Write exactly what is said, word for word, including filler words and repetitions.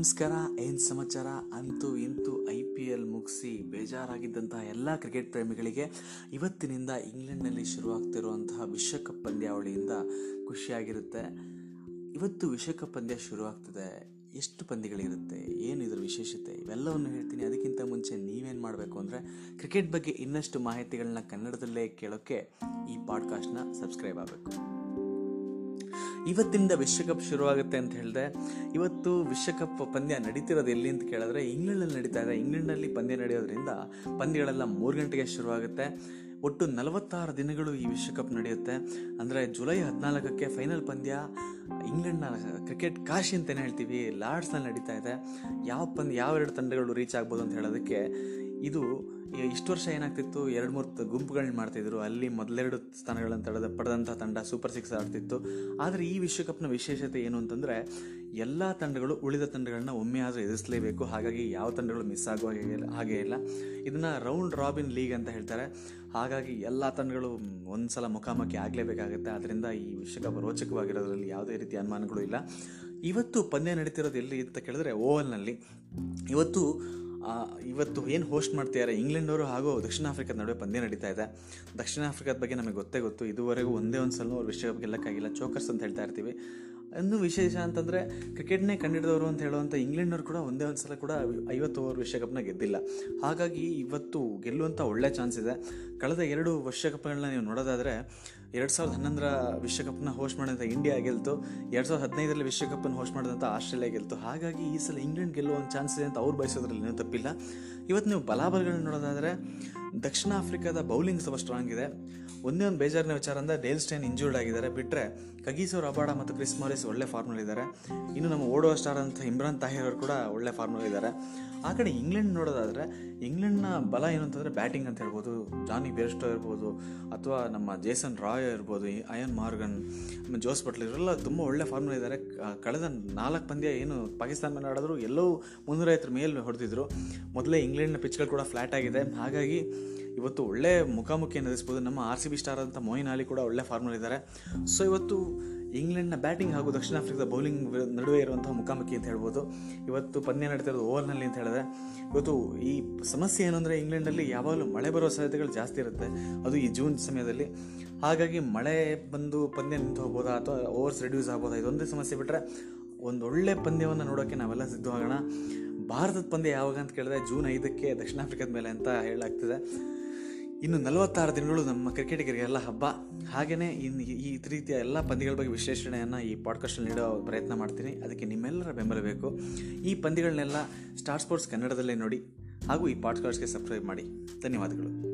ನಮಸ್ಕಾರ, ಏನು ಸಮಾಚಾರ? ಅಂತೂ ಇಂತೂ ಐ ಪಿ ಎಲ್ ಮುಗಿಸಿ ಬೇಜಾರಾಗಿದ್ದಂತಹ ಎಲ್ಲ ಕ್ರಿಕೆಟ್ ಪ್ರೇಮಿಗಳಿಗೆ ಇವತ್ತಿನಿಂದ ಇಂಗ್ಲೆಂಡ್ನಲ್ಲಿ ಶುರುವಾಗ್ತಿರುವಂತಹ ವಿಶ್ವಕಪ್ ಪಂದ್ಯಾವಳಿಯಿಂದ ಖುಷಿಯಾಗಿರುತ್ತೆ. ಇವತ್ತು ವಿಶ್ವಕಪ್ ಪಂದ್ಯ ಶುರುವಾಗ್ತದೆ. ಎಷ್ಟು ಪಂದ್ಯಗಳಿರುತ್ತೆ, ಏನು ಇದರ ವಿಶೇಷತೆ, ಇವೆಲ್ಲವನ್ನು ಹೇಳ್ತೀನಿ. ಅದಕ್ಕಿಂತ ಮುಂಚೆ ನೀವೇನು ಮಾಡಬೇಕು ಅಂದರೆ, ಕ್ರಿಕೆಟ್ ಬಗ್ಗೆ ಇನ್ನಷ್ಟು ಮಾಹಿತಿಗಳನ್ನ ಕನ್ನಡದಲ್ಲೇ ಕೇಳೋಕ್ಕೆ ಈ ಪಾಡ್ಕಾಸ್ಟ್ನ ಸಬ್ಸ್ಕ್ರೈಬ್ ಆಗಬೇಕು. ಇವತ್ತಿನಿಂದ ವಿಶ್ವಕಪ್ ಶುರುವಾಗುತ್ತೆ ಅಂತ ಹೇಳಿದೆ. ಇವತ್ತು ವಿಶ್ವಕಪ್ ಪಂದ್ಯ ನಡೀತಿರೋದು ಎಲ್ಲಿ ಅಂತ ಕೇಳಿದ್ರೆ ಇಂಗ್ಲೆಂಡ್ನಲ್ಲಿ ನಡೀತಾ ಇದೆ. ಇಂಗ್ಲೆಂಡ್ನಲ್ಲಿ ಪಂದ್ಯ ನಡೆಯೋದ್ರಿಂದ ಪಂದ್ಯಗಳೆಲ್ಲ ಮೂರು ಗಂಟೆಗೆ ಶುರುವಾಗುತ್ತೆ. ಒಟ್ಟು ನಲವತ್ತಾರು ದಿನಗಳು ಈ ವಿಶ್ವಕಪ್ ನಡೆಯುತ್ತೆ. ಅಂದರೆ ಜುಲೈ ಹದಿನಾಲ್ಕಕ್ಕೆ ಫೈನಲ್ ಪಂದ್ಯ ಇಂಗ್ಲೆಂಡ್ನ ಕ್ರಿಕೆಟ್ ಕಾಶಿ ಅಂತಲೇ ಹೇಳ್ತೀವಿ, ಲಾರ್ಡ್ಸ್ನಲ್ಲಿ ನಡೀತಾ ಇದೆ. ಯಾವ ಪಂದ್ಯ ಯಾವೆರಡು ತಂಡಗಳು ರೀಚ್ ಆಗ್ಬೋದು ಅಂತ ಹೇಳೋದಕ್ಕೆ, ಇದು ಇಷ್ಟು ವರ್ಷ ಏನಾಗ್ತಿತ್ತು, ಎರಡು ಮೂರು ಗುಂಪುಗಳನ್ನ ಮಾಡ್ತಿದ್ರು. ಅಲ್ಲಿ ಮೊದಲೆರಡು ಸ್ಥಾನಗಳನ್ನು ತಡೆದ ಪಡೆದಂಥ ತಂಡ ಸೂಪರ್ ಸಿಕ್ಸ್ ಆಡ್ತಿತ್ತು. ಆದರೆ ಈ ವಿಶ್ವಕಪ್ನ ವಿಶೇಷತೆ ಏನು ಅಂತಂದರೆ, ಎಲ್ಲ ತಂಡಗಳು ಉಳಿದ ತಂಡಗಳನ್ನ ಒಮ್ಮೆ ಆದರೂ ಎದುರಿಸಲೇಬೇಕು. ಹಾಗಾಗಿ ಯಾವ ತಂಡಗಳು ಮಿಸ್ ಆಗುವ ಹಾಗೆ ಇಲ್ಲ. ಇದನ್ನು ರೌಂಡ್ ರಾಬಿನ್ ಲೀಗ್ ಅಂತ ಹೇಳ್ತಾರೆ. ಹಾಗಾಗಿ ಎಲ್ಲ ತಂಡಗಳು ಒಂದು ಸಲ ಮುಖಾಮುಖಿ ಆಗಲೇಬೇಕಾಗುತ್ತೆ. ಆದ್ದರಿಂದ ಈ ವಿಶ್ವಕಪ್ ರೋಚಕವಾಗಿರೋದ್ರಲ್ಲಿ ಯಾವುದೇ ರೀತಿಯ ಅನುಮಾನಗಳು ಇಲ್ಲ. ಇವತ್ತು ಪಂದ್ಯ ನಡೀತಿರೋದು ಎಲ್ಲಿ ಅಂತ ಕೇಳಿದ್ರೆ ಓವಲ್ನಲ್ಲಿ. ಇವತ್ತು ಇವತ್ತು ಏನು ಹೋಸ್ಟ್ ಮಾಡ್ತಿದ್ದಾರೆ ಇಂಗ್ಲೆಂಡವರು ಹಾಗೂ ದಕ್ಷಿಣ ಆಫ್ರಿಕಾದ ನಡುವೆ ಪಂದ್ಯ ನಡೀತಾ ಇದೆ. ದಕ್ಷಿಣ ಆಫ್ರಿಕಾದ ಬಗ್ಗೆ ನಮಗೆ ಗೊತ್ತೇ ಗೊತ್ತು, ಇದುವರೆಗೂ ಒಂದೇ ಒಂದು ಸಲ ಅವ್ರು ವಿಶ್ವಕಪ್ ಗೆಲ್ಲಕ್ಕಾಗಿಲ್ಲ. ಚೋಕರ್ಸ್ ಅಂತ ಹೇಳ್ತಾ ಇರ್ತೀವಿ. ಇನ್ನೂ ವಿಶೇಷ ಅಂತಂದರೆ ಕ್ರಿಕೆಟ್ನೇ ಕಂಡಿಡಿದವರು ಅಂತ ಹೇಳುವಂಥ ಇಂಗ್ಲೆಂಡ್ನವ್ರು ಕೂಡ ಒಂದೇ ಒಂದು ಸಲ ಕೂಡ ಐವತ್ತು ಓವರ್ ವಿಶ್ವಕಪ್ನ ಗೆದ್ದಿಲ್ಲ. ಹಾಗಾಗಿ ಇವತ್ತು ಗೆಲ್ಲುವಂಥ ಒಳ್ಳೆ ಚಾನ್ಸ್ ಇದೆ. ಕಳೆದ ಎರಡು ವಿಶ್ವಕಪ್ಗಳನ್ನ ನೀವು ನೋಡೋದಾದರೆ, ಎರಡು ಸಾವಿರದ ಹನ್ನೊಂದರ ವಿಶ್ವಕಪ್ನ ಹೋಸ್ಟ್ ಮಾಡಿದಂಥ ಇಂಡಿಯಾ ಗೆಲ್ತು, ಎರಡು ಸಾವಿರದ ಹದಿನೈದರಲ್ಲಿ ವಿಶ್ವಕಪ್ನ ಹೋಸ್ಟ್ ಮಾಡಿದಂಥ ಆಸ್ಟ್ರೇಲಿಯಾ ಗೆಲ್ತು. ಹಾಗಾಗಿ ಈ ಸಲ ಇಂಗ್ಲೆಂಡ್ ಗೆಲ್ಲುವ ಒಂದು ಚಾನ್ಸ್ ಇದೆ ಅಂತ ಅವ್ರು ಬಯಸೋದ್ರಲ್ಲಿ ಏನೂ ತಪ್ಪಿಲ್ಲ. ಇವತ್ತು ನೀವು ಬಲಾಬಲಗಳನ್ನ ನೋಡೋದಾದರೆ ದಕ್ಷಿಣ ಆಫ್ರಿಕಾದ ಬೌಲಿಂಗ್ ಸ್ವಲ್ಪ ಸ್ಟ್ರಾಂಗ್ ಇದೆ. ಒಂದೇ ಒಂದು ಬೇಜಾರಿನ ವಿಚಾರ ಅಂದರೆ ಡೇಲ್ ಸ್ಟೇನ್ ಇಂಜೂರ್ಡ್ ಆಗಿದ್ದಾರೆ. ಬಿಟ್ಟರೆ ಕಗೀಸೋ ರಬಾಡ ಮತ್ತು ಕ್ರಿಸ್ ಮಾರಿಸ್ ಒಳ್ಳೆ ಫಾರ್ಮ್ನಲ್ಲಿದ್ದಾರೆ. ಇನ್ನು ನಮ್ಮ ಓಡುವ ಸ್ಟಾರ್ ಅಂತ ಇಮ್ರಾನ್ ತಾಹಿರ್ ಅವರು ಕೂಡ ಒಳ್ಳೆ ಫಾರ್ಮ್ನಲ್ಲಿದ್ದಾರೆ. ಆ ಕಡೆ ಇಂಗ್ಲೆಂಡ್ ನೋಡೋದಾದರೆ, ಇಂಗ್ಲೆಂಡ್ನ ಬಲ ಏನು ಅಂತಂದರೆ ಬ್ಯಾಟಿಂಗ್ ಅಂತ ಹೇಳ್ಬೋದು. ಜಾನಿ ಬೇರ್ಸ್ಟೋ ಇರ್ಬೋದು, ಅಥವಾ ನಮ್ಮ ಜೇಸನ್ ರಾಯ್ ಇರ್ಬೋದು, ಅಯಾನ್ ಮಾರ್ಗನ್, ಜೋಸ್ ಬಟ್ಲರ್, ಇವರೆಲ್ಲ ತುಂಬ ಒಳ್ಳೆ ಫಾರ್ಮ್ನಲ್ಲಿದ್ದಾರೆ. ಕಳೆದ ನಾಲ್ಕು ಪಂದ್ಯ ಏನು ಪಾಕಿಸ್ತಾನ ಮೇಲೆ ಆಡಿದ್ರು ಎಲ್ಲವೂ ಮುನ್ನೂರೈವತ್ತರ ಮೇಲೆ ಹೊಡೆದಿದ್ರು. ಮೊದಲೇ ಇಂಗ್ಲೆಂಡ್ನ ಪಿಚ್ಗಳು ಕೂಡ ಫ್ಲ್ಯಾಟ್ ಆಗಿದೆ. ಹಾಗಾಗಿ ಇವತ್ತು ಒಳ್ಳೆ ಮುಖಾಮುಖಿ ಎದುರಿಸ್ಬೋದು. ನಮ್ಮ ಆರ್ ಸಿ ಬಿ ಸ್ಟಾರ್ ಅಂತ ಮೊಹಿನ್ ಅಲಿ ಕೂಡ ಒಳ್ಳೆ ಫಾರ್ಮ್ನಲ್ಲಿದ್ದಾರೆ. ಸೊ ಇವತ್ತು ಇಂಗ್ಲೆಂಡ್ನ ಬ್ಯಾಟಿಂಗ್ ಹಾಗೂ ದಕ್ಷಿಣ ಆಫ್ರಿಕಾದ ಬೌಲಿಂಗ್ ನಡುವೆ ಇರುವಂತಹ ಮುಖಾಮುಖಿ ಅಂತ ಹೇಳ್ಬೋದು. ಇವತ್ತು ಪಂದ್ಯ ನಡೀತಾ ಇರೋದು ಓವಲ್ನಲ್ಲಿ ಅಂತ ಹೇಳಿದ್ರೆ, ಇವತ್ತು ಈ ಸಮಸ್ಯೆ ಏನಂದರೆ ಇಂಗ್ಲೆಂಡಲ್ಲಿ ಯಾವಾಗಲೂ ಮಳೆ ಬರೋ ಸಾಧ್ಯತೆಗಳು ಜಾಸ್ತಿ ಇರುತ್ತೆ. ಅದು ಈ ಜೂನ್ ಸಮಯದಲ್ಲಿ. ಹಾಗಾಗಿ ಮಳೆ ಬಂದು ಪಂದ್ಯ ನಿಂತು ಹೋಗ್ಬೋದಾ ಅಥವಾ ಓವರ್ಸ್ ರೆಡ್ಯೂಸ್ ಆಗ್ಬೋದಾ, ಇದೊಂದೇ ಸಮಸ್ಯೆ. ಬಿಟ್ಟರೆ ಒಂದೊಳ್ಳೆ ಪಂದ್ಯವನ್ನು ನೋಡೋಕ್ಕೆ ನಾವೆಲ್ಲ ಸಿದ್ಧವಾಗೋಣ. ಭಾರತದ ಪಂದ್ಯ ಯಾವಾಗ ಅಂತ ಕೇಳಿದ್ರೆ ಜೂನ್ ಐದಕ್ಕೆ ದಕ್ಷಿಣ ಆಫ್ರಿಕಾದ ಮೇಲೆ ಅಂತ ಹೇಳಲಾಗ್ತಿದೆ. ಇನ್ನು ನಲವತ್ತಾರು ದಿನಗಳು ನಮ್ಮ ಕ್ರಿಕೆಟಿಗರಿಗೆಲ್ಲ ಹಬ್ಬ. ಹಾಗೆಯೇ ಇನ್ನು ಈ ರೀತಿಯ ಎಲ್ಲ ಪಂದ್ಯಗಳ ಬಗ್ಗೆ ವಿಶ್ಲೇಷಣೆಯನ್ನು ಈ ಪಾಡ್ಕಾಸ್ಟಲ್ಲಿ ನೀಡೋ ಪ್ರಯತ್ನ ಮಾಡ್ತೀನಿ. ಅದಕ್ಕೆ ನಿಮ್ಮೆಲ್ಲರ ಬೆಂಬಲ ಬೇಕು. ಈ ಪಂದ್ಯಗಳನ್ನೆಲ್ಲ ಸ್ಟಾರ್ ಸ್ಪೋರ್ಟ್ಸ್ ಕನ್ನಡದಲ್ಲೇ ನೋಡಿ ಹಾಗೂ ಈ ಪಾಡ್ಕಾಸ್ಟ್ಗೆ ಸಬ್ಸ್ಕ್ರೈಬ್ ಮಾಡಿ. ಧನ್ಯವಾದಗಳು.